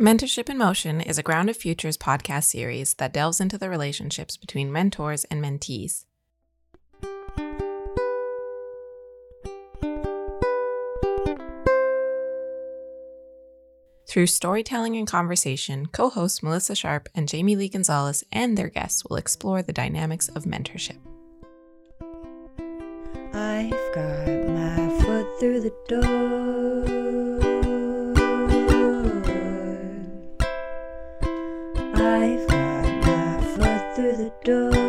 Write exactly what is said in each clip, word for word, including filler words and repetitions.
Mentorship in Motion is a Grounded Futures podcast series that delves into the relationships between mentors and mentees. Through storytelling and conversation, co-hosts Melissa Sharp and Jamie-Leigh Gonzales and their guests will explore the dynamics of mentorship. I've got my foot through the door. I've got my foot through the door.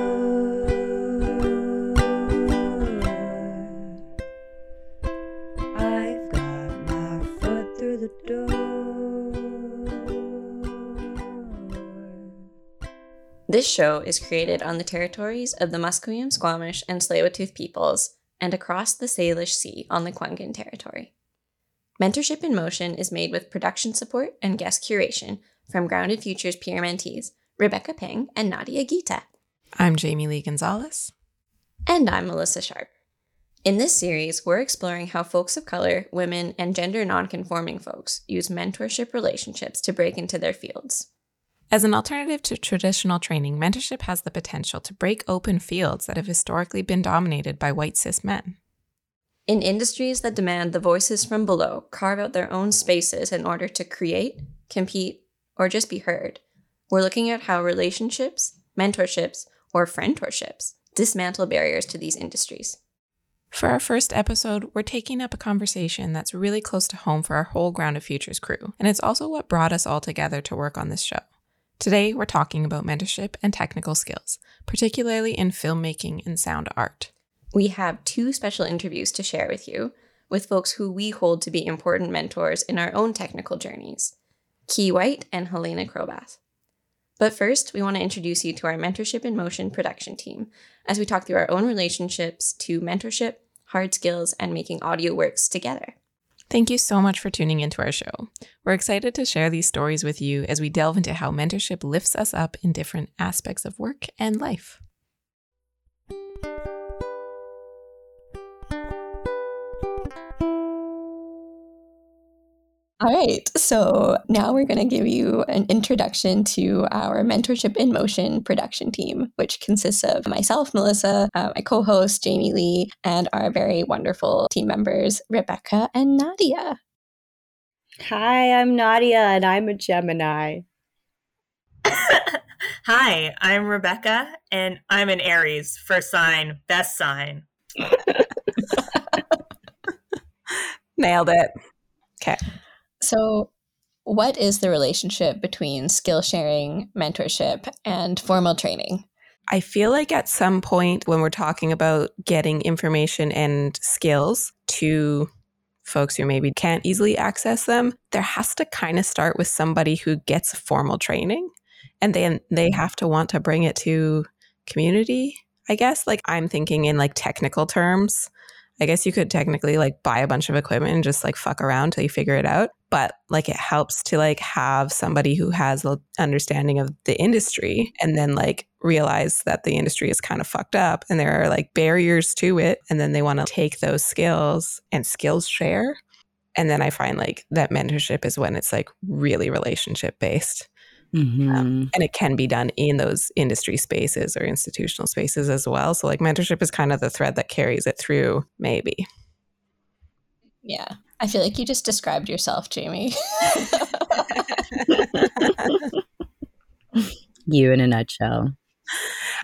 I've got my foot through the door. This show is created on the territories of the Musqueam, Squamish, and Tsleil-Waututh peoples and across the Salish Sea on the Quangin Territory. Mentorship in Motion is made with production support and guest curation from Grounded Futures peer mentees, Rebecca Peng and Nadia Gita. I'm Jamie-Leigh Gonzales. And I'm Melissa Sharp. In this series, we're exploring how folks of color, women, and gender non-conforming folks use mentorship relationships to break into their fields. As an alternative to traditional training, mentorship has the potential to break open fields that have historically been dominated by white cis men. In industries that demand the voices from below carve out their own spaces in order to create, compete, or just be heard, we're looking at how relationships, mentorships, or friendships dismantle barriers to these industries. For our first episode, we're taking up a conversation that's really close to home for our whole Grounded Futures crew, and it's also what brought us all together to work on this show. Today, we're talking about mentorship and technical skills, particularly in filmmaking and sound art. We have two special interviews to share with you, with folks who we hold to be important mentors in our own technical journeys: Ki Wight and Helena Krobath. But first, we want to introduce you to our Mentorship in Motion production team as we talk through our own relationships to mentorship, hard skills, and making audio works together. Thank you so much for tuning into our show. We're excited to share these stories with you as we delve into how mentorship lifts us up in different aspects of work and life. All right, so now we're going to give you an introduction to our Mentorship in Motion production team, which consists of myself, Melissa, uh, my co-host, Jamie-Leigh, and our very wonderful team members, Rebecca and Nadia. Hi, I'm Nadia, and I'm a Gemini. Hi, I'm Rebecca, and I'm an Aries, first sign, best sign. Nailed it. Okay. So what is the relationship between skill sharing, mentorship, and formal training? I feel like at some point when we're talking about getting information and skills to folks who maybe can't easily access them, there has to kind of start with somebody who gets formal training, and then they have to want to bring it to community, I guess. Like, I'm thinking in like technical terms. I guess you could technically like buy a bunch of equipment and just like fuck around till you figure it out. But like it helps to like have somebody who has an understanding of the industry and then like realize that the industry is kind of fucked up and there are like barriers to it. And then they want to take those skills and skills share. And then I find like that mentorship is when it's like really relationship based. Mm-hmm. Um, and it can be done in those industry spaces or institutional spaces as well. So like mentorship is kind of the thread that carries it through, maybe. Yeah. I feel like you just described yourself, Jamie. You in a nutshell.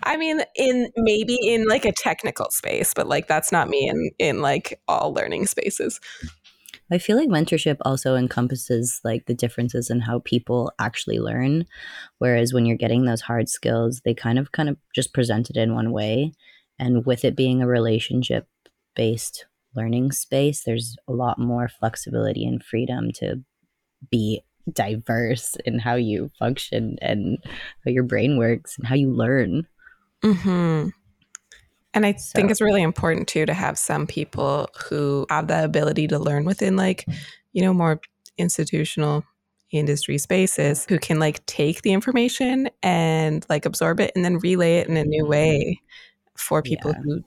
I mean, in maybe in like a technical space, but like that's not me in, in like all learning spaces. I feel like mentorship also encompasses like the differences in how people actually learn, whereas when you're getting those hard skills, they kind of kind of just present it in one way. And with it being a relationship-based learning space, there's a lot more flexibility and freedom to be diverse in how you function and how your brain works and how you learn. Mm-hmm. And I so. think it's really important, too, to have some people who have the ability to learn within, like, you know, more institutional industry spaces who can, like, take the information and, like, absorb it and then relay it in a new way for people yeah. who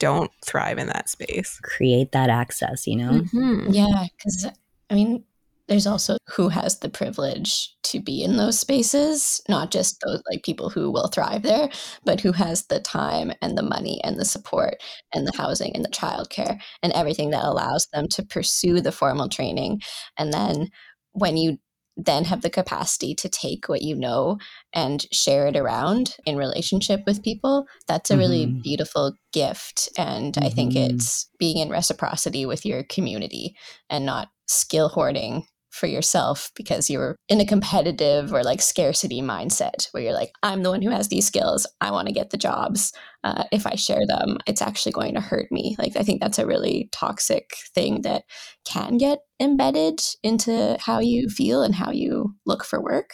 don't thrive in that space. Create that access, you know? Mm-hmm. Yeah, because, I mean, There's also who has the privilege to be in those spaces, not just those like people who will thrive there, but who has the time and the money and the support and the housing and the childcare and everything that allows them to pursue the formal training. And then when you then have the capacity to take what you know and share it around in relationship with people, that's a really mm-hmm. beautiful gift. And mm-hmm. I think it's being in reciprocity with your community and not skill hoarding for yourself because you're in a competitive or like scarcity mindset where you're like, I'm the one who has these skills. I want to get the jobs. Uh, if I share them, it's actually going to hurt me. Like, I think that's a really toxic thing that can get embedded into how you feel and how you look for work.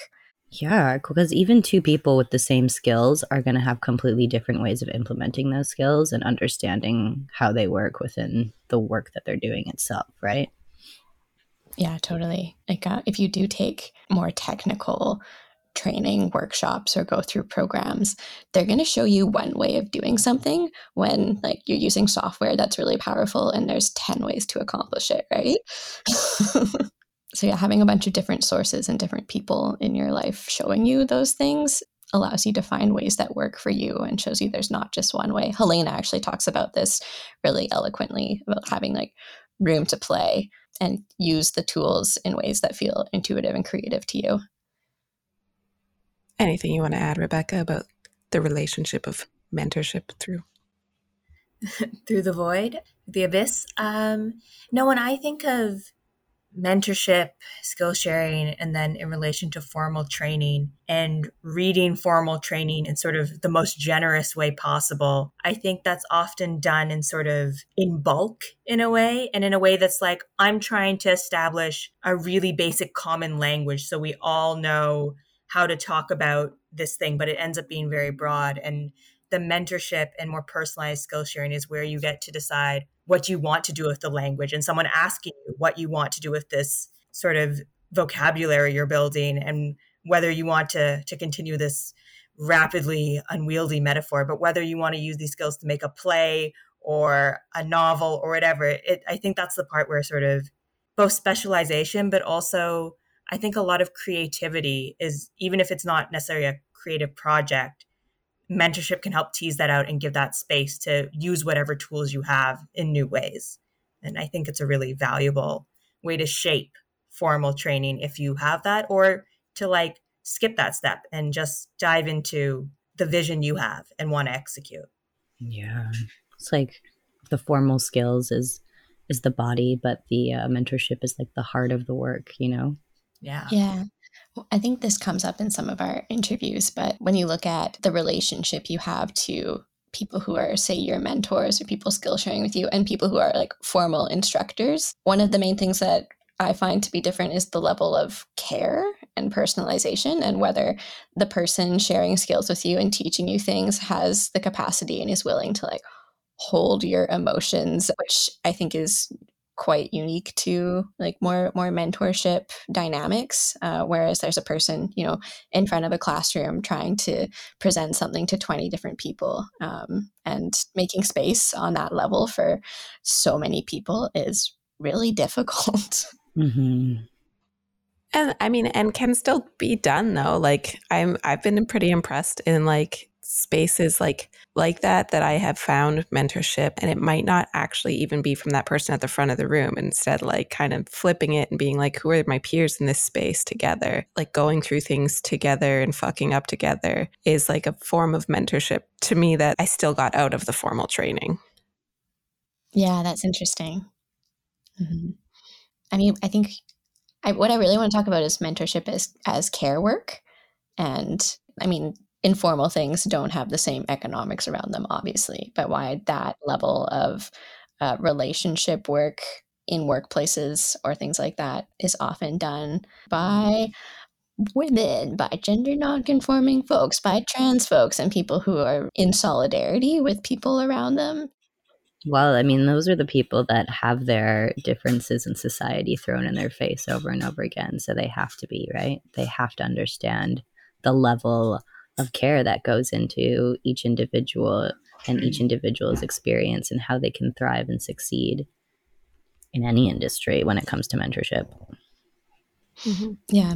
Yeah, because even two people with the same skills are going to have completely different ways of implementing those skills and understanding how they work within the work that they're doing itself, right? Yeah, totally. Like uh, if you do take more technical training workshops or go through programs, they're going to show you one way of doing something when like you're using software that's really powerful and there's ten ways to accomplish it, right? So yeah, having a bunch of different sources and different people in your life showing you those things allows you to find ways that work for you and shows you there's not just one way. Helena actually talks about this really eloquently about having like room to play and use the tools in ways that feel intuitive and creative to you. Anything you want to add, Rebecca, about the relationship of mentorship through? Through the void, the abyss? Um, no, when I think of mentorship, skill sharing, and then in relation to formal training and reading formal training in sort of the most generous way possible, I think that's often done in sort of in bulk in a way, and in a way that's like, I'm trying to establish a really basic common language so we all know how to talk about this thing, but it ends up being very broad. And the mentorship and more personalized skill sharing is where you get to decide what you want to do with the language and someone asking you what you want to do with this sort of vocabulary you're building and whether you want to, to continue this rapidly unwieldy metaphor, but whether you want to use these skills to make a play or a novel or whatever. It, I think that's the part where sort of both specialization, but also I think a lot of creativity is, even if it's not necessarily a creative project, mentorship can help tease that out and give that space to use whatever tools you have in new ways. And I think it's a really valuable way to shape formal training if you have that, or to like skip that step and just dive into the vision you have and want to execute. Yeah. It's like the formal skills is, is the body, but the uh, mentorship is like the heart of the work, you know? Yeah. Yeah. I think this comes up in some of our interviews, but when you look at the relationship you have to people who are, say, your mentors or people skill sharing with you and people who are like formal instructors, one of the main things that I find to be different is the level of care and personalization and whether the person sharing skills with you and teaching you things has the capacity and is willing to like hold your emotions, which I think is quite unique to like more more mentorship dynamics, uh, whereas there's a person, you know, in front of a classroom trying to present something to twenty different people, um, and making space on that level for so many people is really difficult. Mm-hmm. And I mean, and can still be done though. Like I'm, I've been pretty impressed in like spaces like like that that I have found mentorship, and it might not actually even be from that person at the front of the room, instead like kind of flipping it and being like, who are my peers in this space together, like going through things together and fucking up together is like a form of mentorship to me that I still got out of the formal training. Yeah, that's interesting. Mm-hmm. I mean, I think I, what I really want to talk about is mentorship as as care work, and I mean informal things don't have the same economics around them, obviously, but why that level of uh, relationship work in workplaces or things like that is often done by women, by gender nonconforming folks, by trans folks, and people who are in solidarity with people around them. Well, I mean, those are the people that have their differences in society thrown in their face over and over again. So they have to be, right? They have to understand the level of care that goes into each individual and each individual's experience and how they can thrive and succeed in any industry when it comes to mentorship. Mm-hmm. Yeah.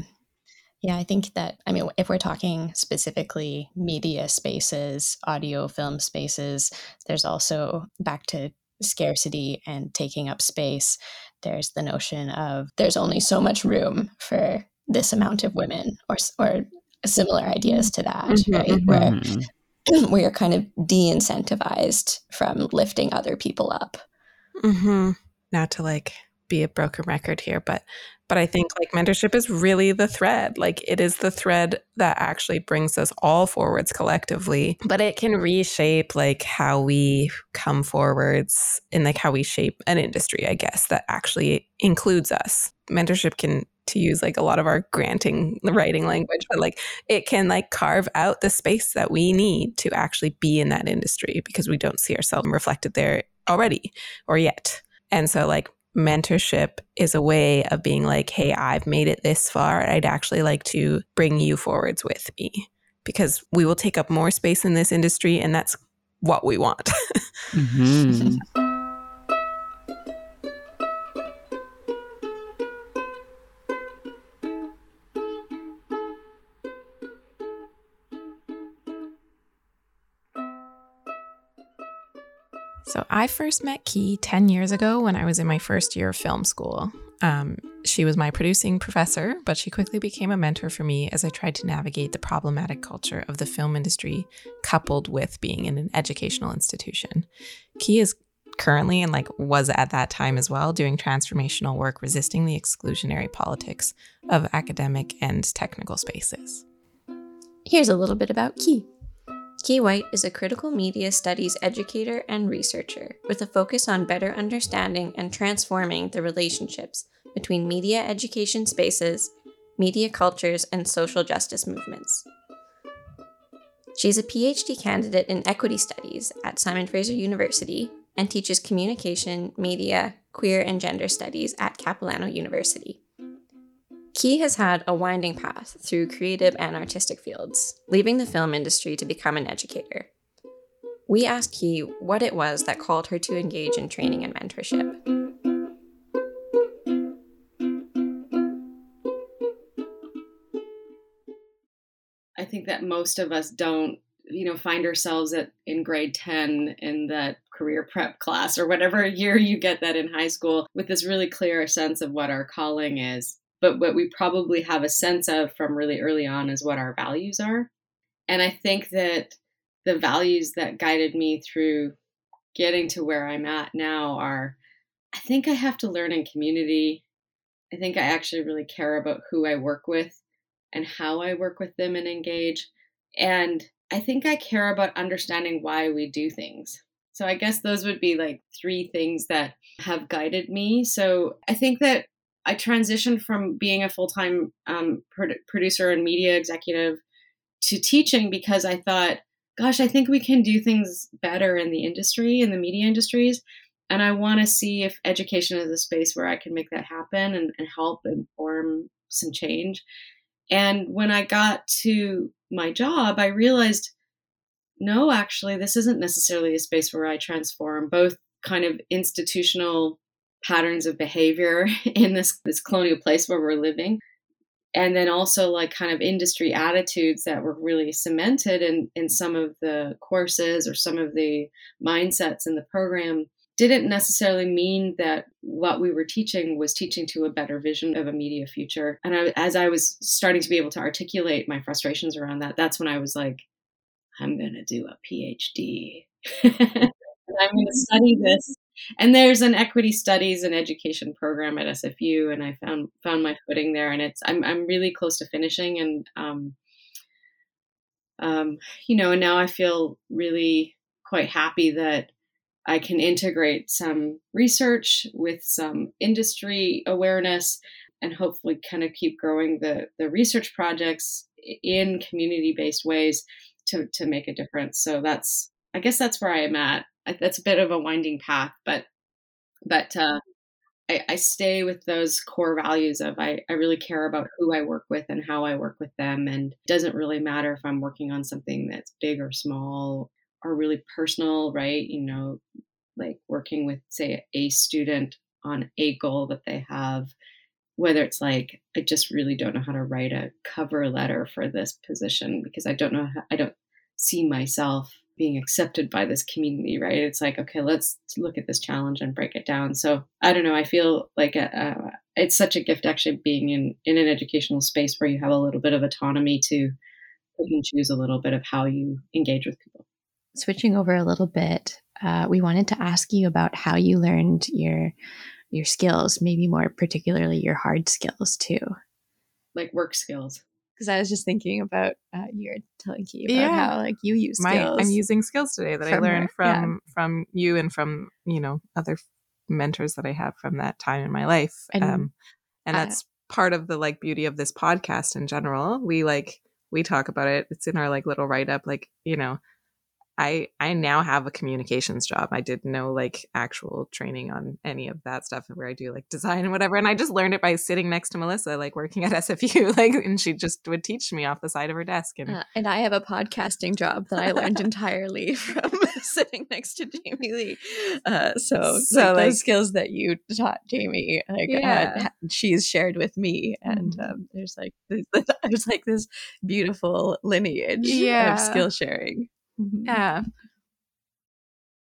Yeah, I think that, I mean, if we're talking specifically media spaces, audio film spaces, there's also, back to scarcity and taking up space, there's the notion of there's only so much room for this amount of women, or or similar ideas to that, mm-hmm, right? Mm-hmm. Where, where you're kind of de-incentivized from lifting other people up. Mm-hmm. Not to like be a broken record here, but but I think like mentorship is really the thread. Like it is the thread that actually brings us all forwards collectively, but it can reshape like how we come forwards and like how we shape an industry, I guess, that actually includes us. Mentorship can, to use like a lot of our granting writing language, but like it can like carve out the space that we need to actually be in that industry because we don't see ourselves reflected there already or yet. And so like mentorship is a way of being like, hey, I've made it this far. I'd actually like to bring you forwards with me because we will take up more space in this industry and that's what we want. Mm-hmm. So I first met Ki ten years ago when I was in my first year of film school. Um, she was my producing professor, but she quickly became a mentor for me as I tried to navigate the problematic culture of the film industry coupled with being in an educational institution. Ki is currently, and like was at that time as well, doing transformational work resisting the exclusionary politics of academic and technical spaces. Here's a little bit about Ki. Ki Wight is a critical media studies educator and researcher with a focus on better understanding and transforming the relationships between media education spaces, media cultures, and social justice movements. She's a PhD candidate in equity studies at Simon Fraser University and teaches communication, media, queer, and gender studies at Capilano University. Ki has had a winding path through creative and artistic fields, leaving the film industry to become an educator. We asked Ki what it was that called her to engage in training and mentorship. I think that most of us don't, you know, find ourselves at in grade ten in that career prep class or whatever year you get that in high school with this really clear sense of what our calling is. But what we probably have a sense of from really early on is what our values are. And I think that the values that guided me through getting to where I'm at now are, I think I have to learn in community. I think I actually really care about who I work with and how I work with them and engage. And I think I care about understanding why we do things. So I guess those would be like three things that have guided me. So I think that I transitioned from being a full-time um, pro- producer and media executive to teaching because I thought, gosh, I think we can do things better in the industry, in the media industries. And I want to see if education is a space where I can make that happen and, and help inform some change. And when I got to my job, I realized, no, actually, this isn't necessarily a space where I transform both kind of institutional patterns of behavior in this, this colonial place where we're living. And then also like kind of industry attitudes that were really cemented in, in some of the courses or some of the mindsets in the program didn't necessarily mean that what we were teaching was teaching to a better vision of a media future. And I, as I was starting to be able to articulate my frustrations around that, that's when I was like, I'm going to do a PhD. I'm going to study this. And there's an equity studies and education program at S F U, and I found found my footing there. And it's I'm I'm really close to finishing, and um, um, you know, and now I feel really quite happy that I can integrate some research with some industry awareness, and hopefully, kind of keep growing the the research projects in community based ways to to make a difference. So that's I guess that's where I am at. That's a bit of a winding path, but but uh, I, I stay with those core values of I, I really care about who I work with and how I work with them. And it doesn't really matter if I'm working on something that's big or small or really personal, right? You know, like working with, say, a student on a goal that they have whether it's like, I just really don't know how to write a cover letter for this position because I don't know, how, I don't see myself being accepted by this community, right? It's like, okay, let's look at this challenge and break it down. So I don't know, I feel like a, a, it's such a gift actually being in, in an educational space where you have a little bit of autonomy to choose a little bit of how you engage with people. Switching over a little bit, uh, we wanted to ask you about how you learned your your skills, maybe more particularly your hard skills too. Like work skills. Because I was just thinking about uh, you're telling Ki about yeah. how like you use My, skills. I'm using skills today that from I learned her, from yeah. from you and from, you know, other mentors that I have from that time in my life. And, um, and uh, that's part of the like beauty of this podcast in general. We like we talk about it. It's in our like little write up. Like, you know, I I now have a communications job. I did no like actual training on any of that stuff where I do like design and whatever. And I just learned it by sitting next to Melissa, like working at S F U, like, and she just would teach me off the side of her desk. And, uh, and I have a podcasting job that I learned entirely from sitting next to Jamie-Leigh. Uh, so so like, like, those skills that you taught Jamie, like yeah. uh, she's shared with me. And mm-hmm. um, there's like this, there's like this beautiful lineage yeah. of skill sharing. Yeah.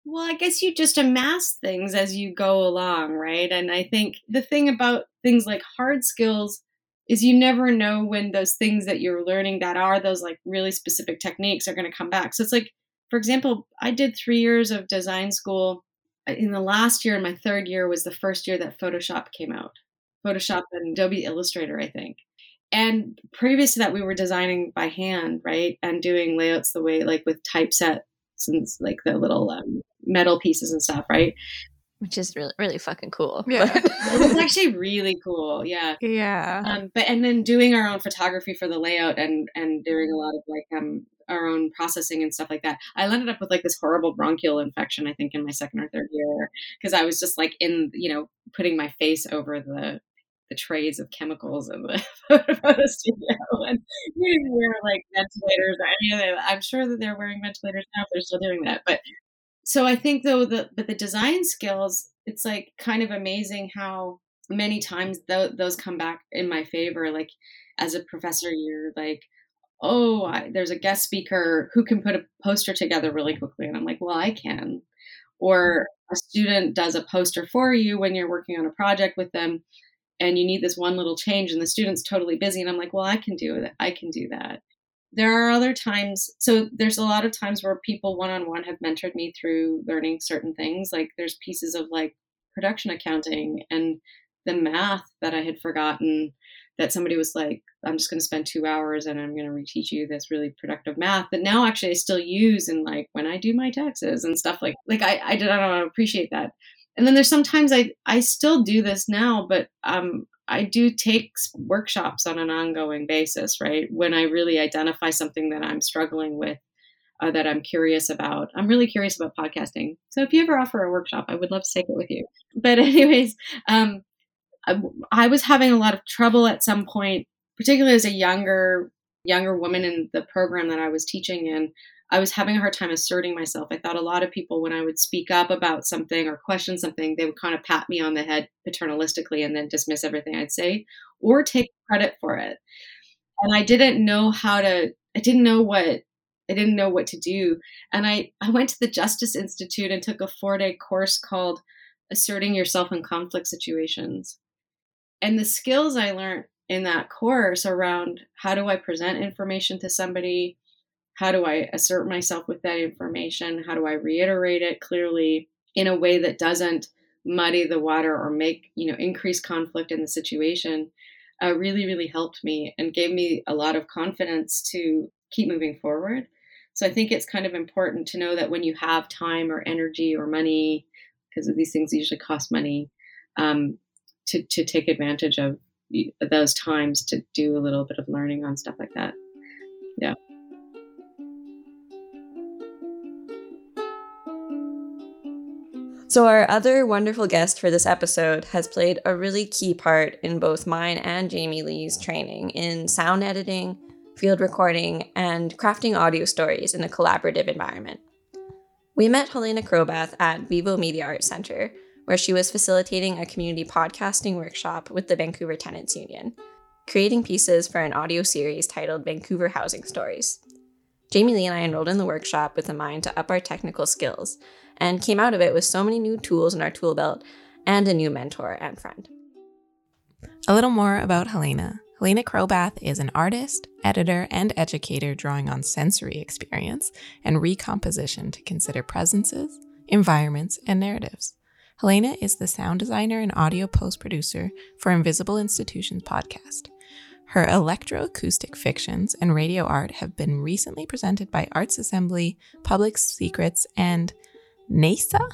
Well, I guess you just amass things as you go along, right? And I think the thing about things like hard skills is you never know when those things that you're learning that are those like really specific techniques are going to come back. So it's like, for example, I did three years of design school in the last year, and my third year was the first year that Photoshop came out. Photoshop and Adobe Illustrator, I think. And previous to that, we were designing by hand, right? And doing layouts the way, like with typesets and like the little um, metal pieces and stuff, right? Which is really, really fucking cool. Yeah. It's actually really cool. Yeah. Yeah. Um, but, and then doing our own photography for the layout and, and doing a lot of like um, our own processing and stuff like that. I ended up with like this horrible bronchial infection, I think in my second or third year, because I was just like in, you know, putting my face over the, the trays of chemicals in the photo studio, and we didn't wear like ventilators or any of that. I'm sure that they're wearing ventilators now if they're still doing that. But so I think though the but the design skills, it's like kind of amazing how many times th- those come back in my favor. Like as a professor, you're like, oh, I, there's a guest speaker who can put a poster together really quickly, and I'm like, well, I can. Or a student does a poster for you when you're working on a project with them. And you need this one little change and the student's totally busy. And I'm like, well, I can do that. I can do that. There are other times. So there's a lot of times where people one-on-one have mentored me through learning certain things. Like there's pieces of like production accounting and the math that I had forgotten that somebody was like, I'm just going to spend two hours and I'm going to reteach you this really productive math that now actually I still use in like when I do my taxes and stuff like, like I, I don't know, appreciate that. And then there's sometimes I, I still do this now, but um, I do take workshops on an ongoing basis, right? When I really identify something that I'm struggling with, uh, that I'm curious about. I'm really curious about podcasting. So if you ever offer a workshop, I would love to take it with you. But anyways, um, I, I was having a lot of trouble at some point, particularly as a younger younger woman in the program that I was teaching in. I was having a hard time asserting myself. I thought a lot of people, when I would speak up about something or question something, they would kind of pat me on the head paternalistically and then dismiss everything I'd say or take credit for it. And I didn't know how to, I didn't know what, I didn't know what to do. And I, I went to the Justice Institute and took a four-day course called Asserting Yourself in Conflict Situations. And the skills I learned in that course around how do I present information to somebody, how do I assert myself with that information? How do I reiterate it clearly in a way that doesn't muddy the water or make, you know, increase conflict in the situation? Uh, really, really helped me and gave me a lot of confidence to keep moving forward. So I think it's kind of important to know that when you have time or energy or money, because these things usually cost money, um, to, to take advantage of those times to do a little bit of learning on stuff like that. Yeah. So our other wonderful guest for this episode has played a really key part in both mine and Jamie-Leigh's training in sound editing, field recording, and crafting audio stories in a collaborative environment. We met Helena Krobath at Vivo Media Arts Centre, where she was facilitating a community podcasting workshop with the Vancouver Tenants Union, creating pieces for an audio series titled Vancouver Housing Stories. Jamie-Leigh and I enrolled in the workshop with a mind to up our technical skills, and came out of it with so many new tools in our tool belt and a new mentor and friend. A little more about Helena. Helena Krobath is an artist, editor, and educator drawing on sensory experience and recomposition to consider presences, environments, and narratives. Helena is the sound designer and audio post-producer for Invisible Institutions podcast. Her electroacoustic fictions and radio art have been recently presented by Arts Assembly, Public Secrets, and NASA,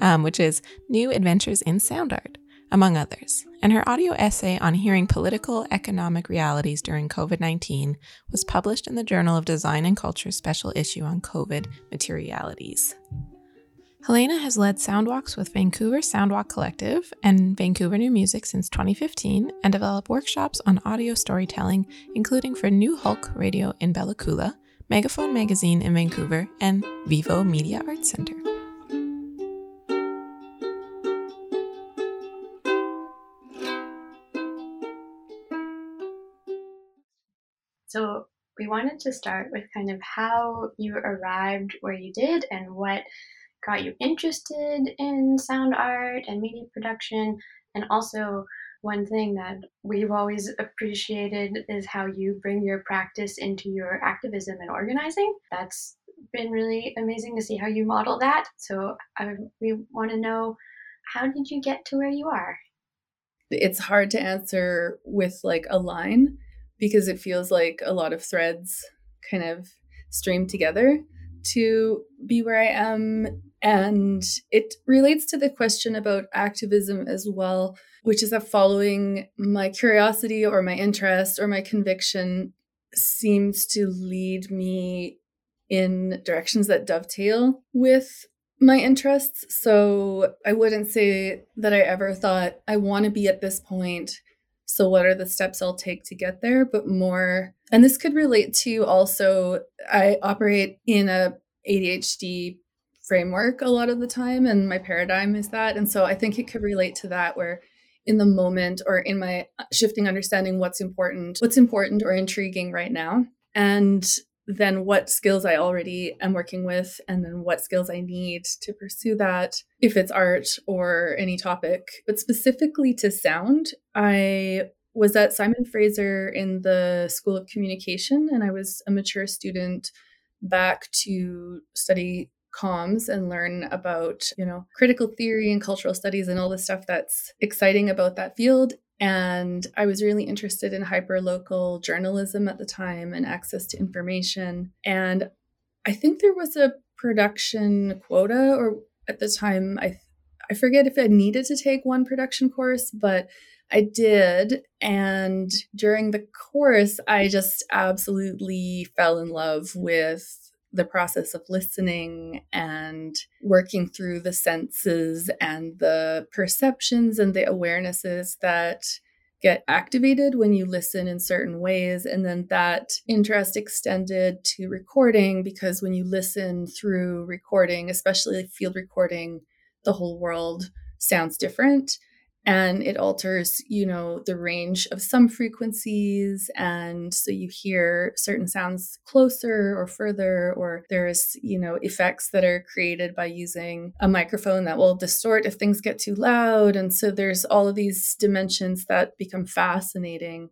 um, which is New Adventures in Sound Art, among others. And her audio essay on hearing political economic realities during covid nineteen was published in the Journal of Design and Culture's special issue on COVID materialities. Helena has led soundwalks with Vancouver Soundwalk Collective and Vancouver New Music since twenty fifteen and developed workshops on audio storytelling, including for New Hulk Radio in Bella Coola, Megaphone Magazine in Vancouver, and Vivo Media Arts Centre. So we wanted to start with kind of how you arrived where you did and what got you interested in sound art and media production. And also, one thing that we've always appreciated is how you bring your practice into your activism and organizing. That's been really amazing to see how you model that. So I, we want to know, how did you get to where you are? It's hard to answer with like a line because it feels like a lot of threads kind of stream together to be where I am. And it relates to the question about activism as well, which is that following my curiosity or my interest or my conviction seems to lead me in directions that dovetail with my interests. So I wouldn't say that I ever thought, I want to be at this point, so what are the steps I'll take to get there, but more. And this could relate to also, I operate in a A D H D framework a lot of the time, and my paradigm is that. And so I think it could relate to that, where in the moment or in my shifting understanding, what's important, what's important or intriguing right now, and then what skills I already am working with, and then what skills I need to pursue that, if it's art or any topic. But specifically to sound, I was at Simon Fraser in the School of Communication, and I was a mature student back to study comms and learn about, you know, critical theory and cultural studies and all the stuff that's exciting about that field. And I was really interested in hyperlocal journalism at the time and access to information. And I think there was a production quota, or at the time, I I forget if I needed to take one production course, but I did. And during the course, I just absolutely fell in love with the process of listening and working through the senses and the perceptions and the awarenesses that get activated when you listen in certain ways. And then that interest extended to recording, because when you listen through recording, especially field recording, the whole world sounds different. And it alters, you know, the range of some frequencies. And so you hear certain sounds closer or further, or there's, you know, effects that are created by using a microphone that will distort if things get too loud. And so there's all of these dimensions that become fascinating.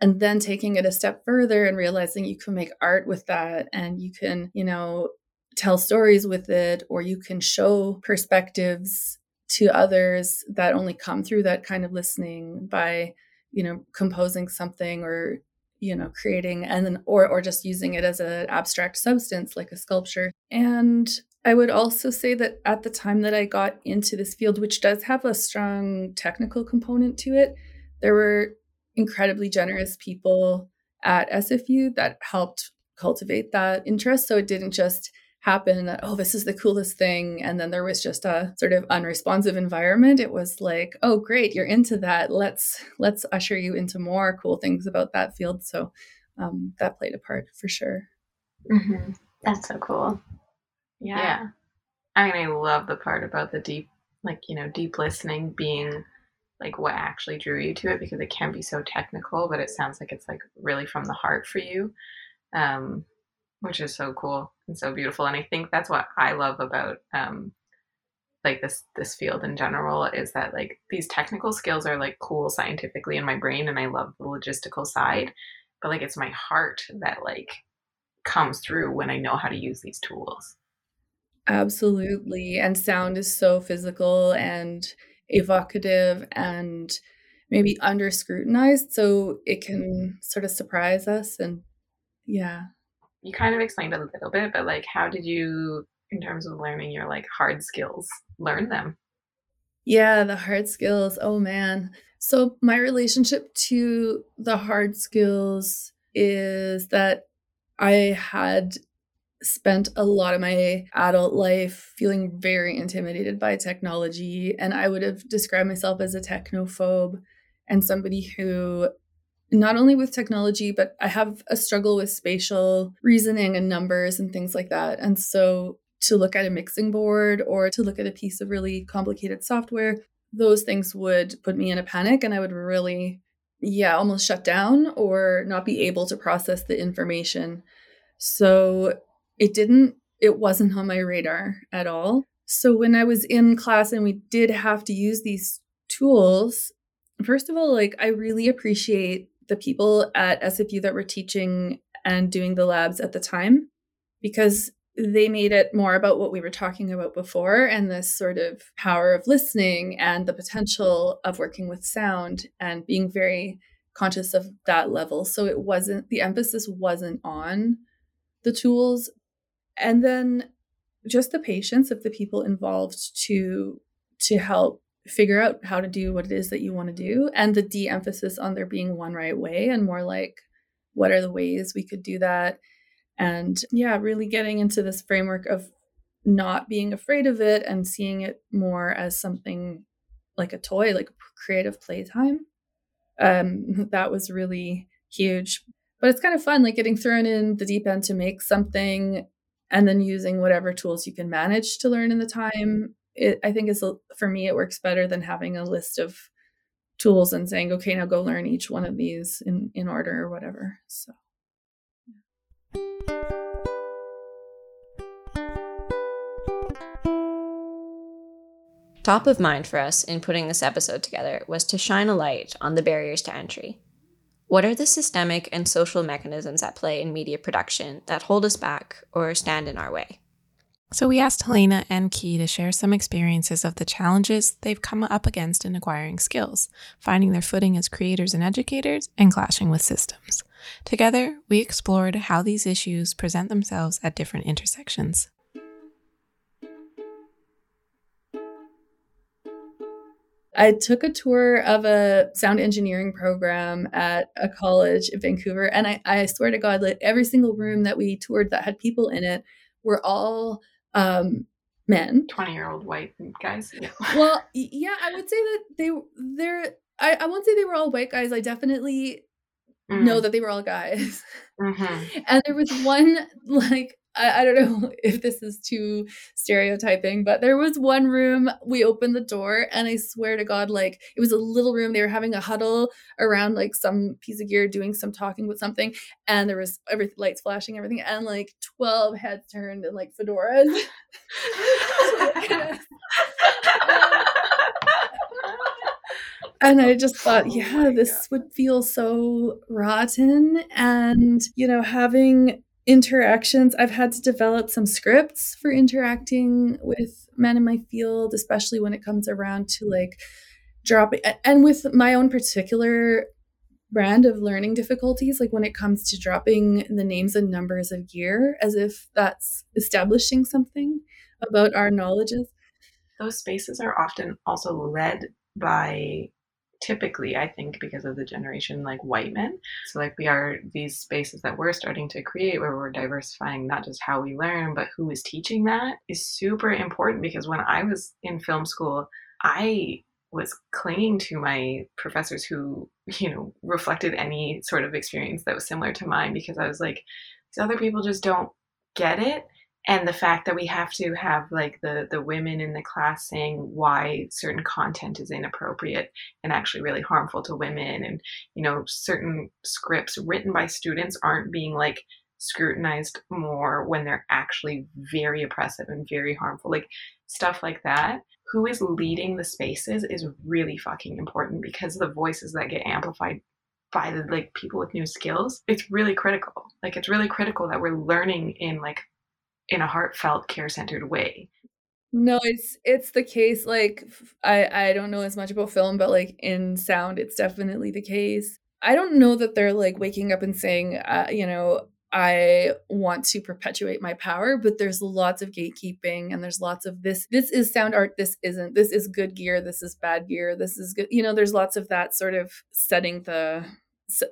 And then taking it a step further and realizing you can make art with that, and you can, you know, tell stories with it, or you can show perspectives to others that only come through that kind of listening by, you know, composing something or, you know, creating, and then or or just using it as an abstract substance like a sculpture. And I would also say that at the time that I got into this field, which does have a strong technical component to it, there were incredibly generous people at S F U that helped cultivate that interest. So it didn't just happen that, oh, this is the coolest thing, and then there was just a sort of unresponsive environment. It was like, oh, great, you're into that. Let's let's usher you into more cool things about that field. So um, that played a part for sure. Mm-hmm. That's so cool. Yeah. yeah. I mean, I love the part about the deep like, you know, deep listening being like what actually drew you to it, because it can be so technical, but it sounds like it's like really from the heart for you, um, which is so cool and so beautiful. And I think that's what I love about um, like this, this field in general, is that like these technical skills are like cool scientifically in my brain, and I love the logistical side, but like it's my heart that like comes through when I know how to use these tools. Absolutely. And sound is so physical and evocative and maybe under scrutinized, so it can sort of surprise us. And yeah, you kind of explained a little bit, but like, how did you, in terms of learning your like hard skills, learn them? Yeah, the hard skills. Oh man. So my relationship to the hard skills is that I had spent a lot of my adult life feeling very intimidated by technology. And I would have described myself as a technophobe, and somebody who, not only with technology, but I have a struggle with spatial reasoning and numbers and things like that. And so to look at a mixing board or to look at a piece of really complicated software, those things would put me in a panic, and I would really, yeah, almost shut down or not be able to process the information. So It didn't, it wasn't on my radar at all. So when I was in class and we did have to use these tools, first of all, like, I really appreciate the people at S F U that were teaching and doing the labs at the time, because they made it more about what we were talking about before, and this sort of power of listening and the potential of working with sound and being very conscious of that level. So it wasn't, the emphasis wasn't on the tools. And then just the patience of the people involved to to help figure out how to do what it is that you want to do, and the de-emphasis on there being one right way and more like, what are the ways we could do that? And yeah, really getting into this framework of not being afraid of it and seeing it more as something like a toy, like creative playtime. Um, that was really huge. But it's kind of fun, like getting thrown in the deep end to make something, and then using whatever tools you can manage to learn in the time. It, I think, is, for me, it works better than having a list of tools and saying, okay, now go learn each one of these in, in order or whatever. So. Top of mind for us in putting this episode together was to shine a light on the barriers to entry. What are the systemic and social mechanisms at play in media production that hold us back or stand in our way? So we asked Helena and Ki to share some experiences of the challenges they've come up against in acquiring skills, finding their footing as creators and educators, and clashing with systems. Together, we explored how these issues present themselves at different intersections. I took a tour of a sound engineering program at a college in Vancouver. And I, I swear to God, like every single room that we toured that had people in it were all um, men. twenty-year-old white guys. Well, yeah, I would say that they, they're, I, I won't say they were all white guys. I definitely mm. know that they were all guys. Mm-hmm. And there was one, like, I don't know if this is too stereotyping, but there was one room we opened the door, and I swear to God, like, it was a little room. They were having a huddle around like some piece of gear, doing some talking with something, and there was every lights flashing, everything, and like twelve heads turned and like fedoras. And I just thought, yeah, oh this God. Would feel so rotten. And, you know, having interactions, I've had to develop some scripts for interacting with men in my field, especially when it comes around to like dropping, and with my own particular brand of learning difficulties, like when it comes to dropping the names and numbers of gear, as if that's establishing something about our knowledges. Those spaces are often also led by, typically, I think, because of the generation, like white men. So like we are these spaces that we're starting to create where we're diversifying not just how we learn, but who is teaching, that is super important. Because when I was in film school, I was clinging to my professors who, you know, reflected any sort of experience that was similar to mine, because I was like, these other people just don't get it. And the fact that we have to have like the, the women in the class saying why certain content is inappropriate and actually really harmful to women. And, you know, certain scripts written by students aren't being like scrutinized more when they're actually very oppressive and very harmful, like stuff like that. Who is leading the spaces is really fucking important, because the voices that get amplified by the like people with new skills, it's really critical. Like it's really critical that we're learning in like in a heartfelt, care-centered way. No, it's it's the case. Like I I don't know as much about film, but like in sound, it's definitely the case. I don't know that they're like waking up and saying, uh, you know, I want to perpetuate my power, but there's lots of gatekeeping and there's lots of this. This is sound art. This isn't. This is good gear. This is bad gear. This is good. You know, there's lots of that sort of setting the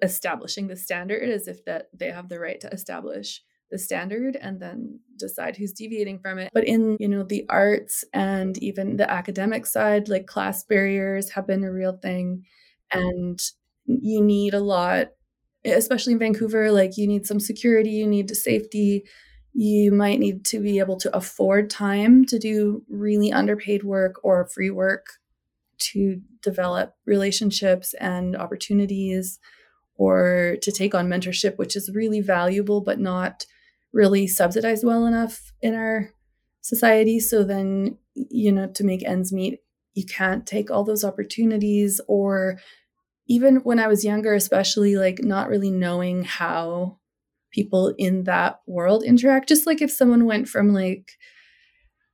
establishing the standard as if that they have the right to establish the standard and then decide who's deviating from it. But in, you know, the arts and even the academic side, like class barriers have been a real thing. And you need a lot, especially in Vancouver, like you need some security, you need safety, you might need to be able to afford time to do really underpaid work or free work to develop relationships and opportunities, or to take on mentorship, which is really valuable, but not really subsidized well enough in our society. So then, you know, to make ends meet, you can't take all those opportunities. Or even when I was younger, especially like not really knowing how people in that world interact, just like if someone went from like,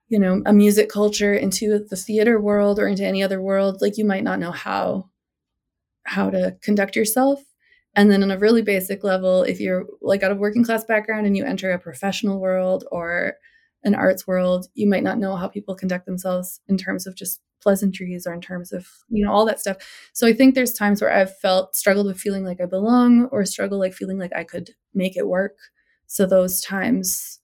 you know, a music culture into the theater world or into any other world, like you might not know how, how to conduct yourself. And then on a really basic level, if you're like out of working class background and you enter a professional world or an arts world, you might not know how people conduct themselves in terms of just pleasantries or in terms of, you know, all that stuff. So I think there's times where I've felt struggled with feeling like I belong, or struggle like feeling like I could make it work. So those times,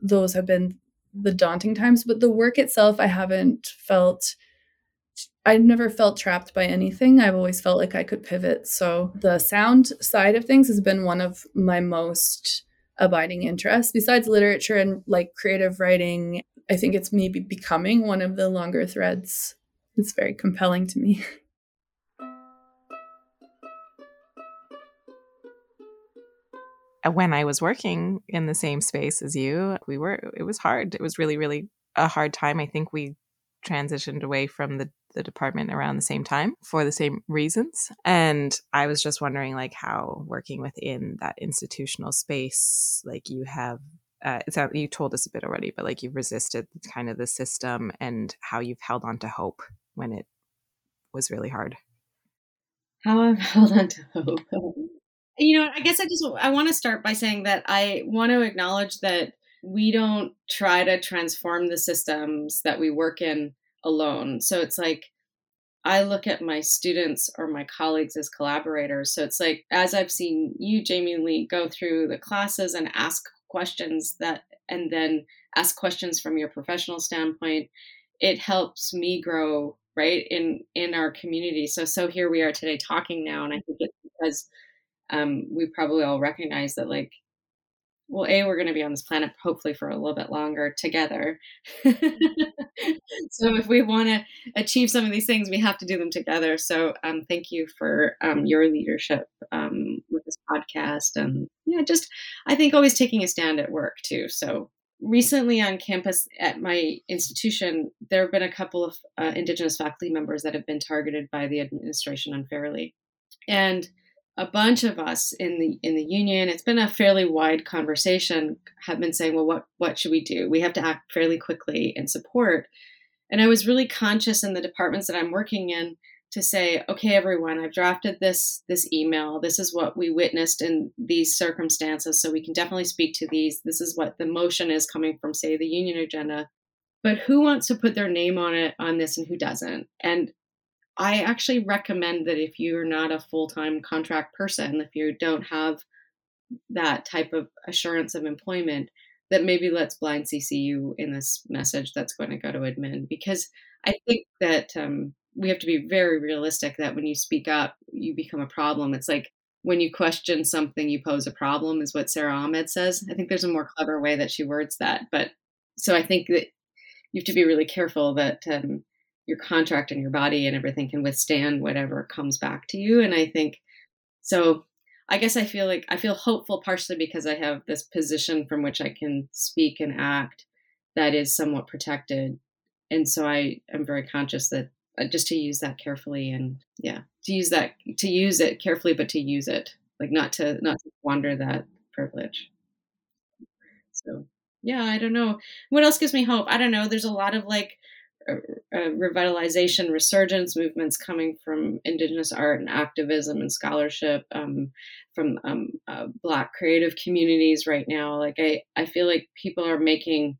those have been the daunting times. But the work itself, I haven't felt I never felt trapped by anything. I've always felt like I could pivot. So the sound side of things has been one of my most abiding interests. Besides literature and like creative writing, I think it's maybe becoming one of the longer threads. It's very compelling to me. When I was working in the same space as you, we were, it was hard. It was really, really a hard time. I think we transitioned away from the the department around the same time for the same reasons. And I was just wondering like how working within that institutional space, like you have, uh, it's, you told us a bit already, but like you've resisted kind of the system and how you've held on to hope when it was really hard. How I've held on to hope. You know, I guess I just, I want to start by saying that I want to acknowledge that we don't try to transform the systems that we work in alone. So it's like, I look at my students or my colleagues as collaborators. So it's like, as I've seen you, Jamie-Leigh, go through the classes and ask questions that, and then ask questions from your professional standpoint, it helps me grow, right, in, in our community. So, so here we are today talking now. And I think it's because um, we probably all recognize that like, well, A, we're going to be on this planet, hopefully for a little bit longer together. So if we want to achieve some of these things, we have to do them together. So um, thank you for um, your leadership um, with this podcast. And yeah, just, I think always taking a stand at work too. So recently on campus at my institution, there have been a couple of uh, Indigenous faculty members that have been targeted by the administration unfairly. And a bunch of us in the in the union, it's been a fairly wide conversation, have been saying, well, what what should we do? We have to act fairly quickly and support. And I was really conscious in the departments that I'm working in to say, okay, everyone, I've drafted this this email. This is what we witnessed in these circumstances. So we can definitely speak to these. This is what the motion is coming from, say, the union agenda. But who wants to put their name on it, on this, and who doesn't? And I actually recommend that if you're not a full-time contract person, if you don't have that type of assurance of employment, that maybe let's blind C C U in this message that's going to go to admin. Because I think that um, we have to be very realistic that when you speak up, you become a problem. It's like when you question something, you pose a problem, is what Sarah Ahmed says. I think there's a more clever way that she words that. But so I think that you have to be really careful that um, your contract and your body and everything can withstand whatever comes back to you. And I think so. I guess I feel like I feel hopeful, partially because I have this position from which I can speak and act that is somewhat protected. And so I am very conscious that uh, just to use that carefully and yeah, to use that, to use it carefully, but to use it, like not to, not to squander that privilege. So yeah, I don't know. What else gives me hope? I don't know. There's a lot of like uh, uh, revitalization, resurgence movements coming from Indigenous art and activism and scholarship, um, from um, uh, Black creative communities right now. Like I, I feel like people are making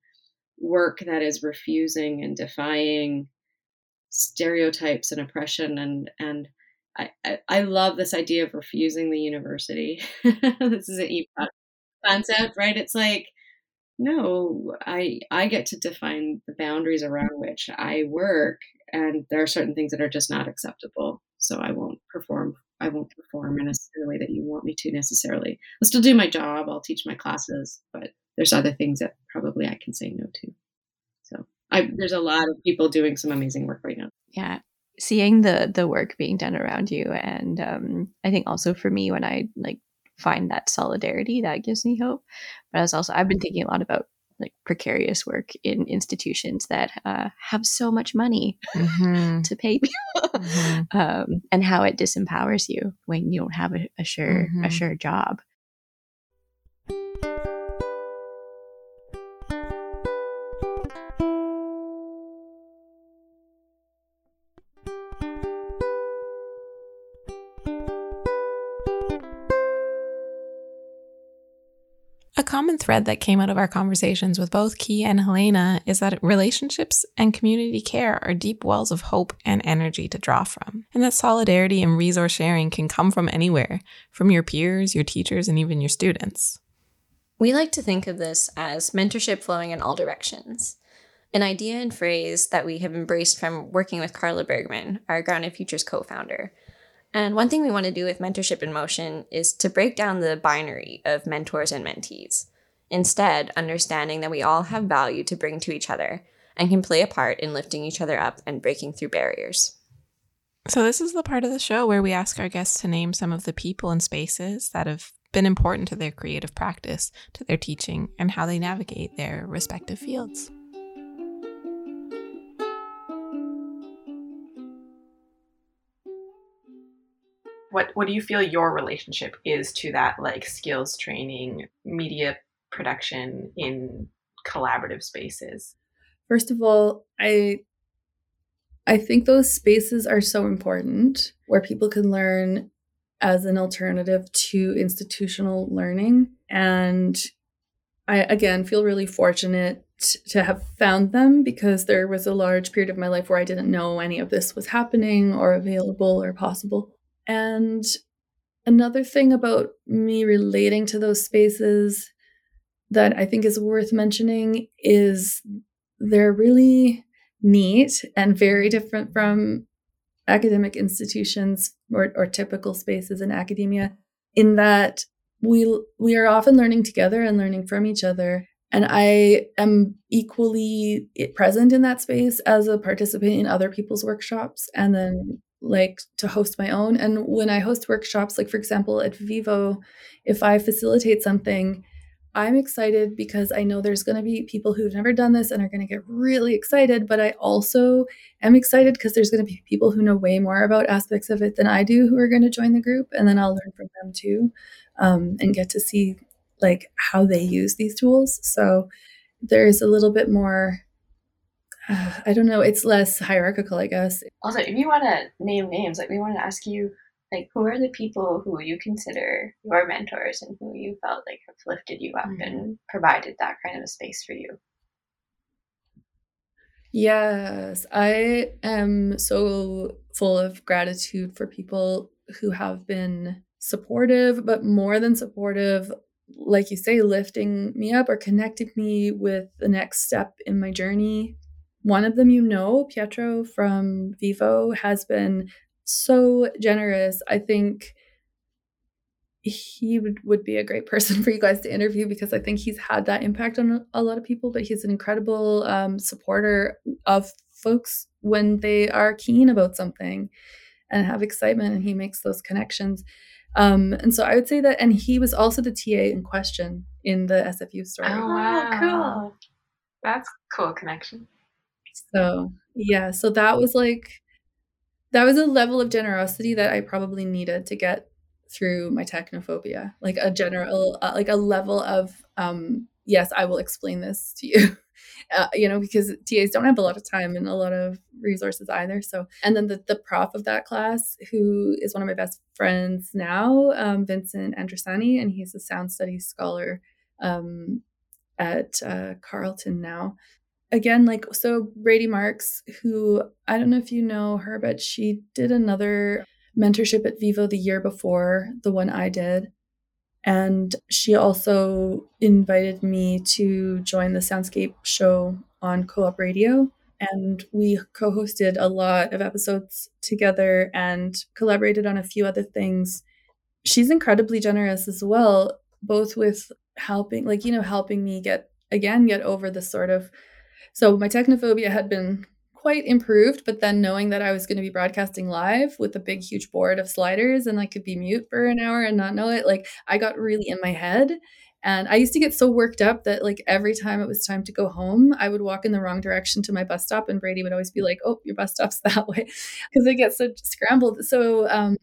work that is refusing and defying stereotypes and oppression. And, and I, I, I love this idea of refusing the university. This is an E P U B concept, right? It's like, no, I, I get to define the boundaries around which I work. And there are certain things that are just not acceptable. So I won't perform. I won't perform in a way that you want me to necessarily. I'll still do my job. I'll teach my classes, but there's other things that probably I can say no to. So I, there's a lot of people doing some amazing work right now. Yeah. Seeing the the work being done around you. And um, I think also for me, when I like find that solidarity, that gives me hope. But I was also, I've been thinking a lot about like precarious work in institutions that uh, have so much money mm-hmm. to pay people mm-hmm. um, and how it disempowers you when you don't have a, a sure mm-hmm. a sure job. A common thread that came out of our conversations with both Ki and Helena is that relationships and community care are deep wells of hope and energy to draw from, and that solidarity and resource sharing can come from anywhere, from your peers, your teachers, and even your students. We like to think of this as mentorship flowing in all directions, an idea and phrase that we have embraced from working with Carla Bergman, our Grounded Futures co-founder. And one thing we want to do with Mentorship in Motion is to break down the binary of mentors and mentees, instead understanding that we all have value to bring to each other and can play a part in lifting each other up and breaking through barriers. So this is the part of the show where we ask our guests to name some of the people and spaces that have been important to their creative practice, to their teaching, and how they navigate their respective fields. What what do you feel your relationship is to that, like, skills training, media production in collaborative spaces? First of all, I I think those spaces are so important, where people can learn as an alternative to institutional learning. And I, again, feel really fortunate to have found them, because there was a large period of my life where I didn't know any of this was happening or available or possible. And another thing about me relating to those spaces that I think is worth mentioning is they're really neat and very different from academic institutions or, or typical spaces in academia, in that we we are often learning together and learning from each other. And I am equally present in that space as a participant in other people's workshops, and then like to host my own. And when I host workshops, like for example, at Vivo, if I facilitate something, I'm excited because I know there's going to be people who've never done this and are going to get really excited. But I also am excited because there's going to be people who know way more about aspects of it than I do who are going to join the group. And then I'll learn from them too, um, and get to see like how they use these tools. So there's a little bit more I don't know. It's less hierarchical, I guess. Also, if you want to name names, like we want to ask you, like, who are the people who you consider your mentors and who you felt like have lifted you up mm-hmm. and provided that kind of a space for you? Yes, I am so full of gratitude for people who have been supportive, but more than supportive, like you say, lifting me up or connecting me with the next step in my journey. One of them, you know, Pietro from Vivo, has been so generous. I think he would, would be a great person for you guys to interview, because I think he's had that impact on a lot of people, but he's an incredible um, supporter of folks when they are keen about something and have excitement, and he makes those connections. Um, and so I would say that, and he was also the T A in question in the S F U story. Oh, wow. Cool. That's a cool connection. So, yeah, so that was like, that was a level of generosity that I probably needed to get through my technophobia, like a general, uh, like a level of, um, yes, I will explain this to you, uh, you know, because T As don't have a lot of time and a lot of resources either. So, and then the, the prof of that class, who is one of my best friends now, um, Vincent Andressani, and he's a sound studies scholar um, at uh, Carleton now. Again, like, so Brady Marks, who I don't know if you know her, but she did another mentorship at Vivo the year before the one I did. And she also invited me to join the Soundscape show on Co-op Radio. And we co-hosted a lot of episodes together and collaborated on a few other things. She's incredibly generous as well, both with helping, like, you know, helping me get, again, get over this sort of, so my technophobia had been quite improved, but then knowing that I was going to be broadcasting live with a big, huge board of sliders and I could be mute for an hour and not know it, like, I got really in my head. And I used to get so worked up that, like, every time it was time to go home, I would walk in the wrong direction to my bus stop. And Brady would always be like, oh, your bus stop's that way, because I get so scrambled. So, um,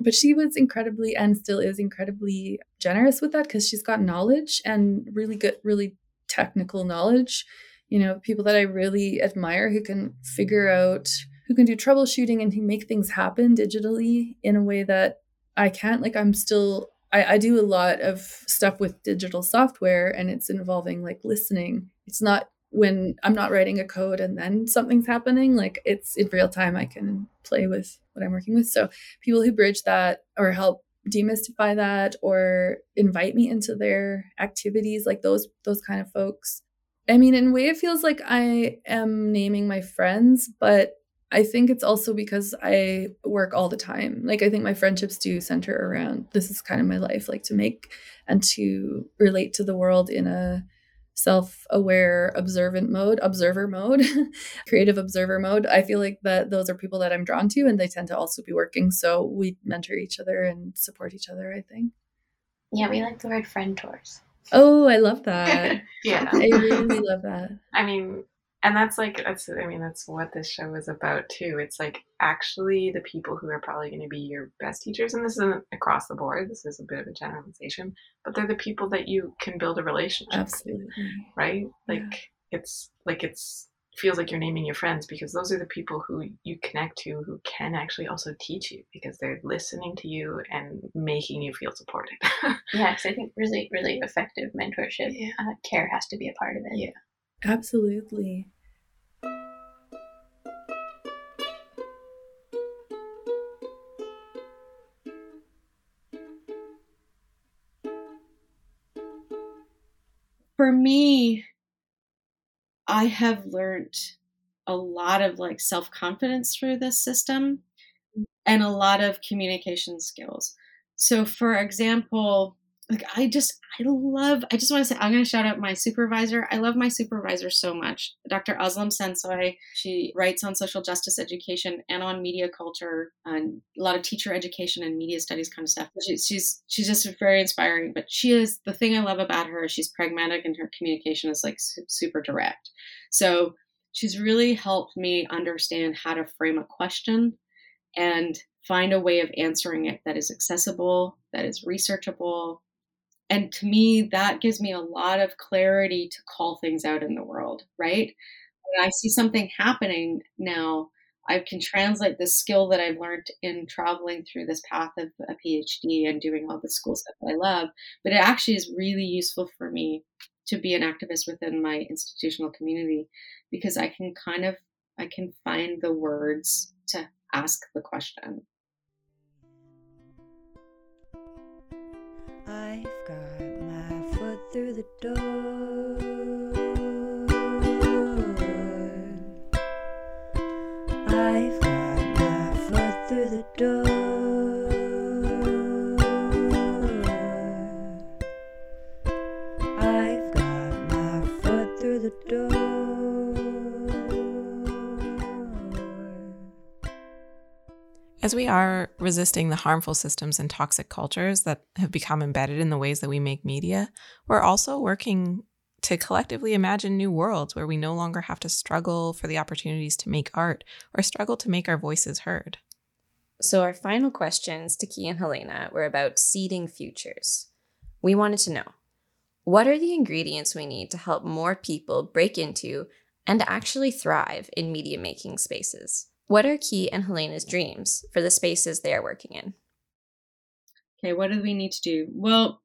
but she was incredibly, and still is incredibly generous with that, because she's got knowledge and really good, really technical knowledge. You know, people that I really admire who can figure out, who can do troubleshooting and who make things happen digitally in a way that I can't. Like, I'm still, I, I do a lot of stuff with digital software, and it's involving, like, listening. It's not when I'm not writing a code and then something's happening, like, it's in real time. I can play with what I'm working with. So people who bridge that or help demystify that or invite me into their activities, like those, those kind of folks. I mean, in a way, it feels like I am naming my friends, but I think it's also because I work all the time. Like, I think my friendships do center around, this is kind of my life, like, to make and to relate to the world in a self-aware, observant mode, observer mode, creative observer mode. I feel like that those are people that I'm drawn to, and they tend to also be working. So we mentor each other and support each other, I think. Yeah, we like the word friendtors. Oh, I love that. Yeah. I really love that. I mean, and that's like, that's, I mean, that's what this show is about too. It's like, actually the people who are probably going to be your best teachers, and this isn't across the board, this is a bit of a generalization, but they're the people that you can build a relationship Absolutely. With, right? Like, yeah. it's like, it's feels like you're naming your friends, because those are the people who you connect to, who can actually also teach you, because they're listening to you and making you feel supported. Yeah, because I think really, really effective mentorship yeah. uh, care has to be a part of it. Yeah, absolutely. For me, I have learned a lot of, like, self-confidence through this system and a lot of communication skills. So, for example, like, I just, I love, I just want to say, I'm going to shout out my supervisor. I love my supervisor so much, Doctor Aslam Sensoi. She writes on social justice education and on media culture and a lot of teacher education and media studies kind of stuff. She, she's, she's just very inspiring, but she is, the thing I love about her is she's pragmatic, and her communication is, like, su- super direct. So she's really helped me understand how to frame a question and find a way of answering it that is accessible, that is researchable. And to me, that gives me a lot of clarity to call things out in the world, right? When I see something happening now, I can translate the skill that I've learned in traveling through this path of a PhD and doing all the school stuff that I love. But it actually is really useful for me to be an activist within my institutional community, because I can kind of, I can find the words to ask the question. I've got my foot through the door. I've got my foot through the door. As we are resisting the harmful systems and toxic cultures that have become embedded in the ways that we make media, we're also working to collectively imagine new worlds where we no longer have to struggle for the opportunities to make art or struggle to make our voices heard. So our final questions to Ki and Helena were about seeding futures. We wanted to know, what are the ingredients we need to help more people break into and actually thrive in media-making spaces? What are Ki and Helena's dreams for the spaces they are working in? Okay, what do we need to do? Well,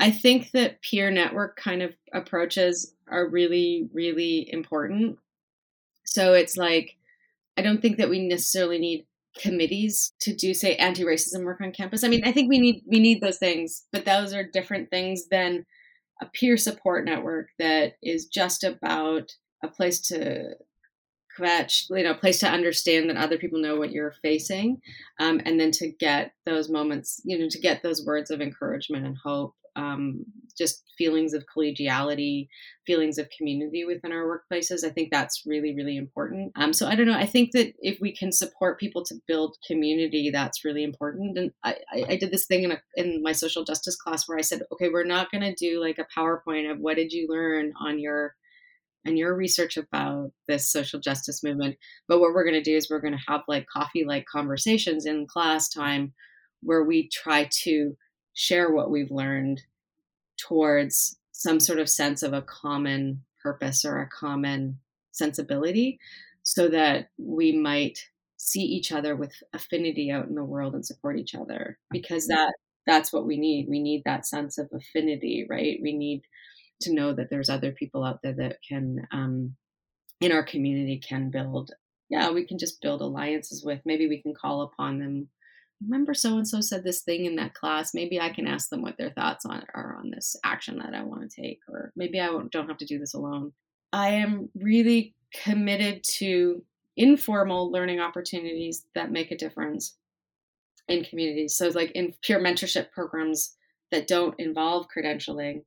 I think that peer network kind of approaches are really, really important. So it's like, I don't think that we necessarily need committees to do, say, anti-racism work on campus. I mean, I think we need we need those things, but those are different things than a peer support network that is just about a place to Kvetch, you know, a place to understand that other people know what you're facing, um, and then to get those moments, you know, to get those words of encouragement and hope, um, just feelings of collegiality, feelings of community within our workplaces. I think that's really, really important. Um, so I don't know. I think that if we can support people to build community, that's really important. And I, I, I did this thing in a, in my social justice class where I said, okay, we're not going to do like a PowerPoint of what did you learn on your and your research about this social justice movement. But what we're going to do is we're going to have like coffee-like conversations in class time where we try to share what we've learned towards some sort of sense of a common purpose or a common sensibility so that we might see each other with affinity out in the world and support each other, because that that's what we need. We need that sense of affinity, right? We need to know that there's other people out there that can, um, in our community can build, yeah, we can just build alliances with, maybe we can call upon them. Remember so-and-so said this thing in that class, maybe I can ask them what their thoughts on are on this action that I want to take, or maybe I won't, don't have to do this alone. I am really committed to informal learning opportunities that make a difference in communities. So it's like in peer mentorship programs that don't involve credentialing,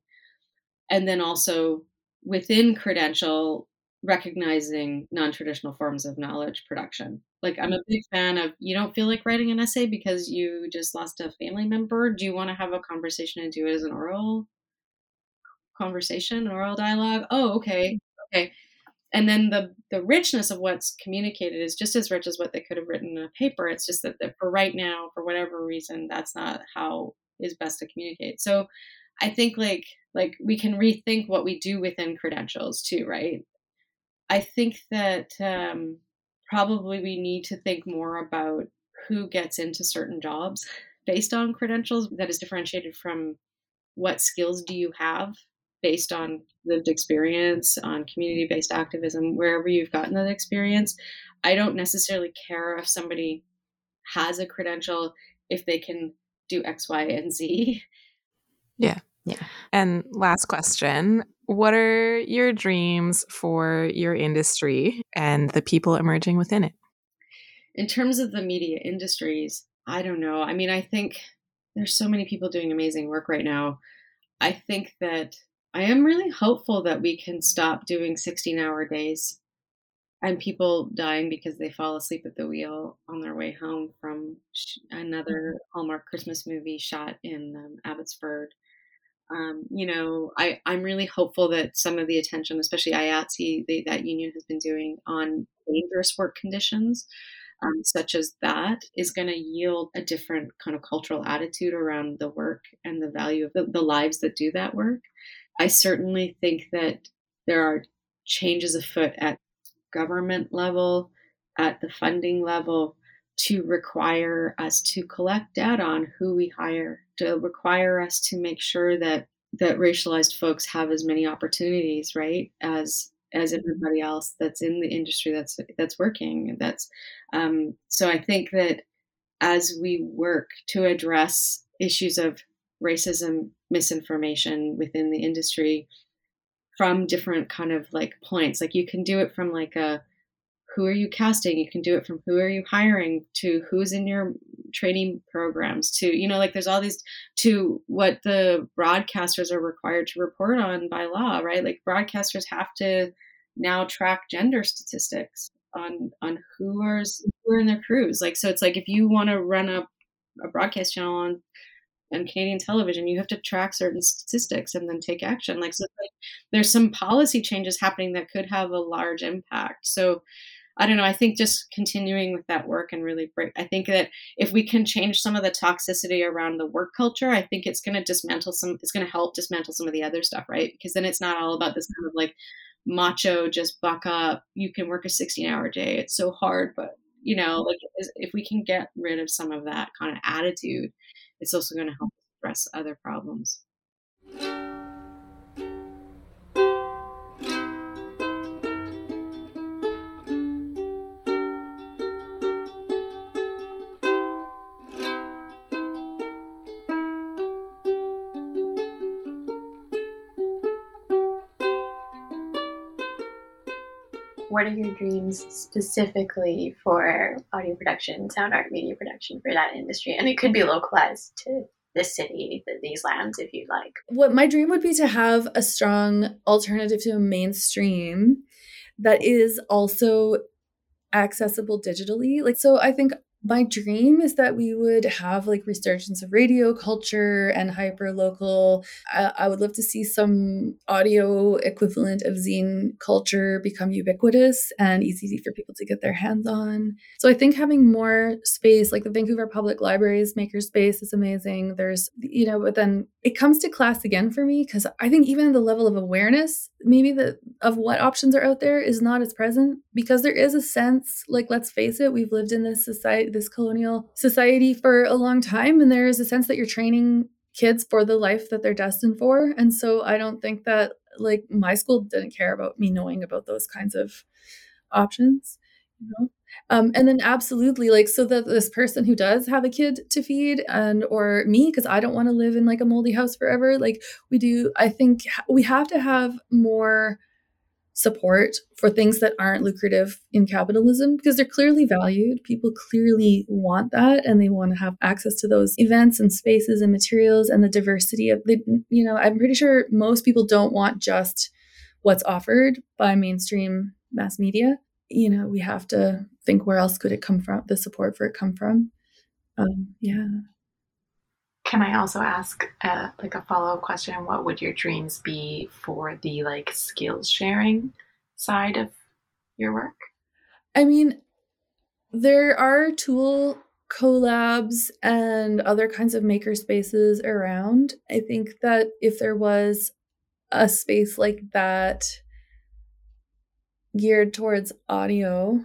and then also within credential, recognizing non-traditional forms of knowledge production. Like, I'm a big fan of, you don't feel like writing an essay because you just lost a family member. Do you want to have a conversation and do it as an oral conversation, an oral dialogue? Oh, okay. Okay. And then the, the richness of what's communicated is just as rich as what they could have written in a paper. It's just that for right now, for whatever reason, that's not how is best to communicate. So I think like, Like we can rethink what we do within credentials too, right? I think that um, probably we need to think more about who gets into certain jobs based on credentials that is differentiated from what skills do you have based on lived experience, on community-based activism, wherever you've gotten that experience. I don't necessarily care if somebody has a credential if they can do X, Y, and Z. Yeah. Yeah. And last question, what are your dreams for your industry and the people emerging within it? In terms of the media industries, I don't know. I mean, I think there's so many people doing amazing work right now. I think that I am really hopeful that we can stop doing sixteen-hour days and people dying because they fall asleep at the wheel on their way home from another Hallmark Christmas movie shot in um, Abbotsford. Um, you know, I, I'm really hopeful that some of the attention, especially I A T S E, they, that union has been doing on dangerous work conditions, um, such as that, is going to yield a different kind of cultural attitude around the work and the value of the, the lives that do that work. I certainly think that there are changes afoot at government level, at the funding level, to require us to collect data on who we hire, to require us to make sure that that racialized folks have as many opportunities, right, as as everybody else that's in the industry that's that's working. That's um, so I think that as we work to address issues of racism, misinformation within the industry from different kind of like points, like you can do it from like a who are you casting? You can do it from who are you hiring to who's in your training programs to, you know, like there's all these to what the broadcasters are required to report on by law, right? Like broadcasters have to now track gender statistics on on who are who are in their crews. Like, so it's like if you want to run a a broadcast channel on on Canadian television, you have to track certain statistics and then take action. Like, so like, there's some policy changes happening that could have a large impact. So I don't know. I think just continuing with that work and really break. I think that if we can change some of the toxicity around the work culture, I think it's going to dismantle some, it's going to help dismantle some of the other stuff, right? Because then it's not all about this kind of like macho, just buck up. You can work a sixteen hour day. It's so hard. But, you know, like if we can get rid of some of that kind of attitude, it's also going to help address other problems. What are your dreams specifically for audio production, sound art, media production for that industry? And it could be localized to this city, these lands, if you'd like. What my dream would be to have a strong alternative to a mainstream that is also accessible digitally. Like, so I think my dream is that we would have like resurgence of radio culture and hyper local. I, I would love to see some audio equivalent of zine culture become ubiquitous and easy for people to get their hands on. So I think having more space, like the Vancouver Public Library's makerspace is amazing. There's, you know, but then it comes to class again for me, because I think even the level of awareness, maybe the of what options are out there is not as present, because there is a sense, like, let's face it, we've lived in this society, this colonial society for a long time. And there is a sense that you're training kids for the life that they're destined for. And so I don't think that, like, my school didn't care about me knowing about those kinds of options, you know? Um, and then absolutely, like, so that this person who does have a kid to feed, and or me, because I don't want to live in like a moldy house forever. Like we do, I think we have to have more support for things that aren't lucrative in capitalism, because they're clearly valued. People clearly want that, and they want to have access to those events and spaces and materials and the diversity of the, you know, I'm pretty sure most people don't want just what's offered by mainstream mass media. You know, we have to think, where else could it come from, the support for it come from? Um, yeah. Can I also ask uh, like a follow-up question? What would your dreams be for the like skills sharing side of your work? I mean, there are tool collabs and other kinds of maker spaces around. I think that if there was a space like that geared towards audio,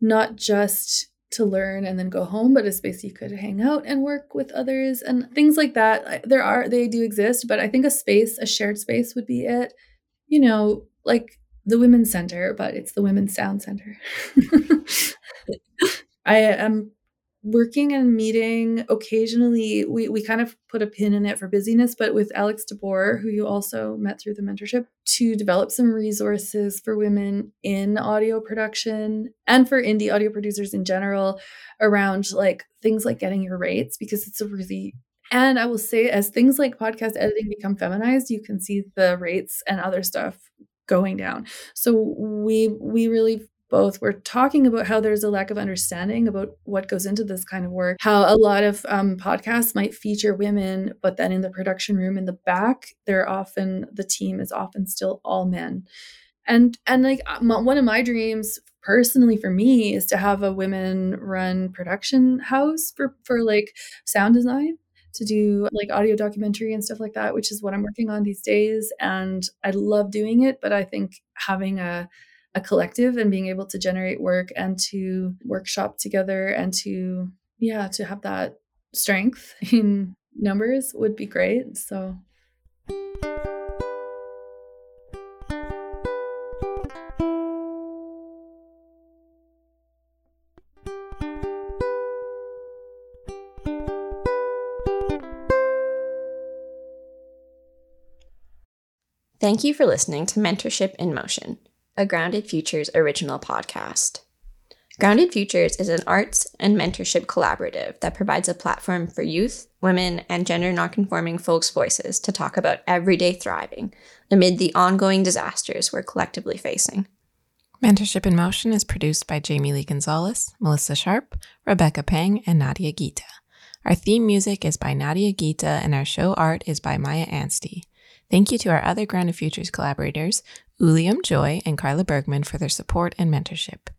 not just to learn and then go home, but a space you could hang out and work with others and things like that. There are, they do exist, but I think a space, a shared space would be it, you know, like the Women's Center, but it's the Women's Sound Center. I am working and meeting occasionally. We, we kind of put a pin in it for busyness, but with Alex DeBoer, who you also met through the mentorship, to develop some resources for women in audio production and for indie audio producers in general around like things like getting your rates, because it's a really, and I will say, as things like podcast editing become feminized, you can see the rates and other stuff going down. So we, we really both were talking about how there's a lack of understanding about what goes into this kind of work, how a lot of um, podcasts might feature women, but then in the production room in the back, they're often, the team is often still all men. And, and like my, one of my dreams personally for me is to have a women run production house for, for like sound design, to do like audio documentary and stuff like that, which is what I'm working on these days. And I love doing it, but I think having a, a collective and being able to generate work and to workshop together and to, yeah, to have that strength in numbers would be great. So. Thank you for listening to Mentorship in Motion, a Grounded Futures original podcast. Grounded Futures is an arts and mentorship collaborative that provides a platform for youth, women, and gender nonconforming folks' voices to talk about everyday thriving amid the ongoing disasters we're collectively facing. Mentorship in Motion is produced by Jamie-Leigh Gonzales, Melissa Sharp, Rebecca Peng, and Nadia Gita. Our theme music is by Nadia Gita, and our show art is by Maya Anstey. Thank you to our other Grounded Futures collaborators, Uliam Joy and Carla Bergman, for their support and mentorship.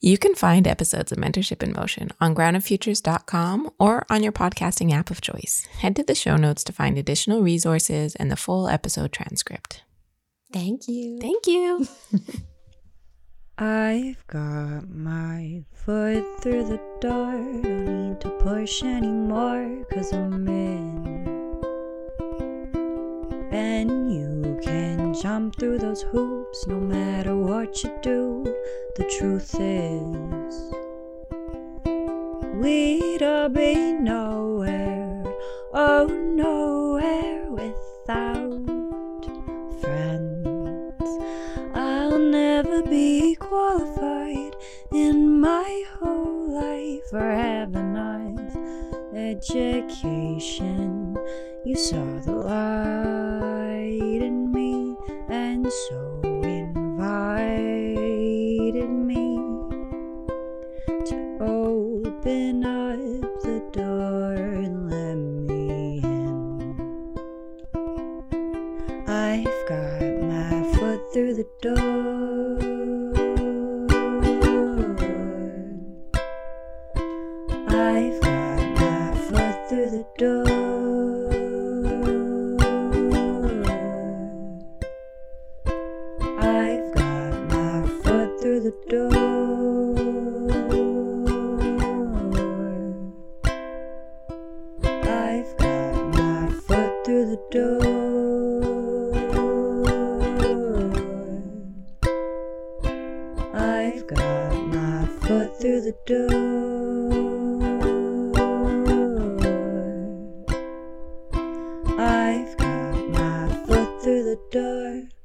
You can find episodes of Mentorship in Motion on grounded futures dot com or on your podcasting app of choice. Head to the show notes to find additional resources and the full episode transcript. Thank you. Thank you. I've got my foot through the door. Don't need to push anymore, 'cause I'm in. And you can jump through those hoops no matter what you do. The truth is, we'd all be nowhere, oh nowhere, without friends. I'll never be qualified in my whole life for having nice education. You saw the light in me, and so invite me to open up the door and let me in. I've got my foot through the door. I've got my foot through the door. I've got my foot through the door. I've got my foot through the door. I've got my foot through the door.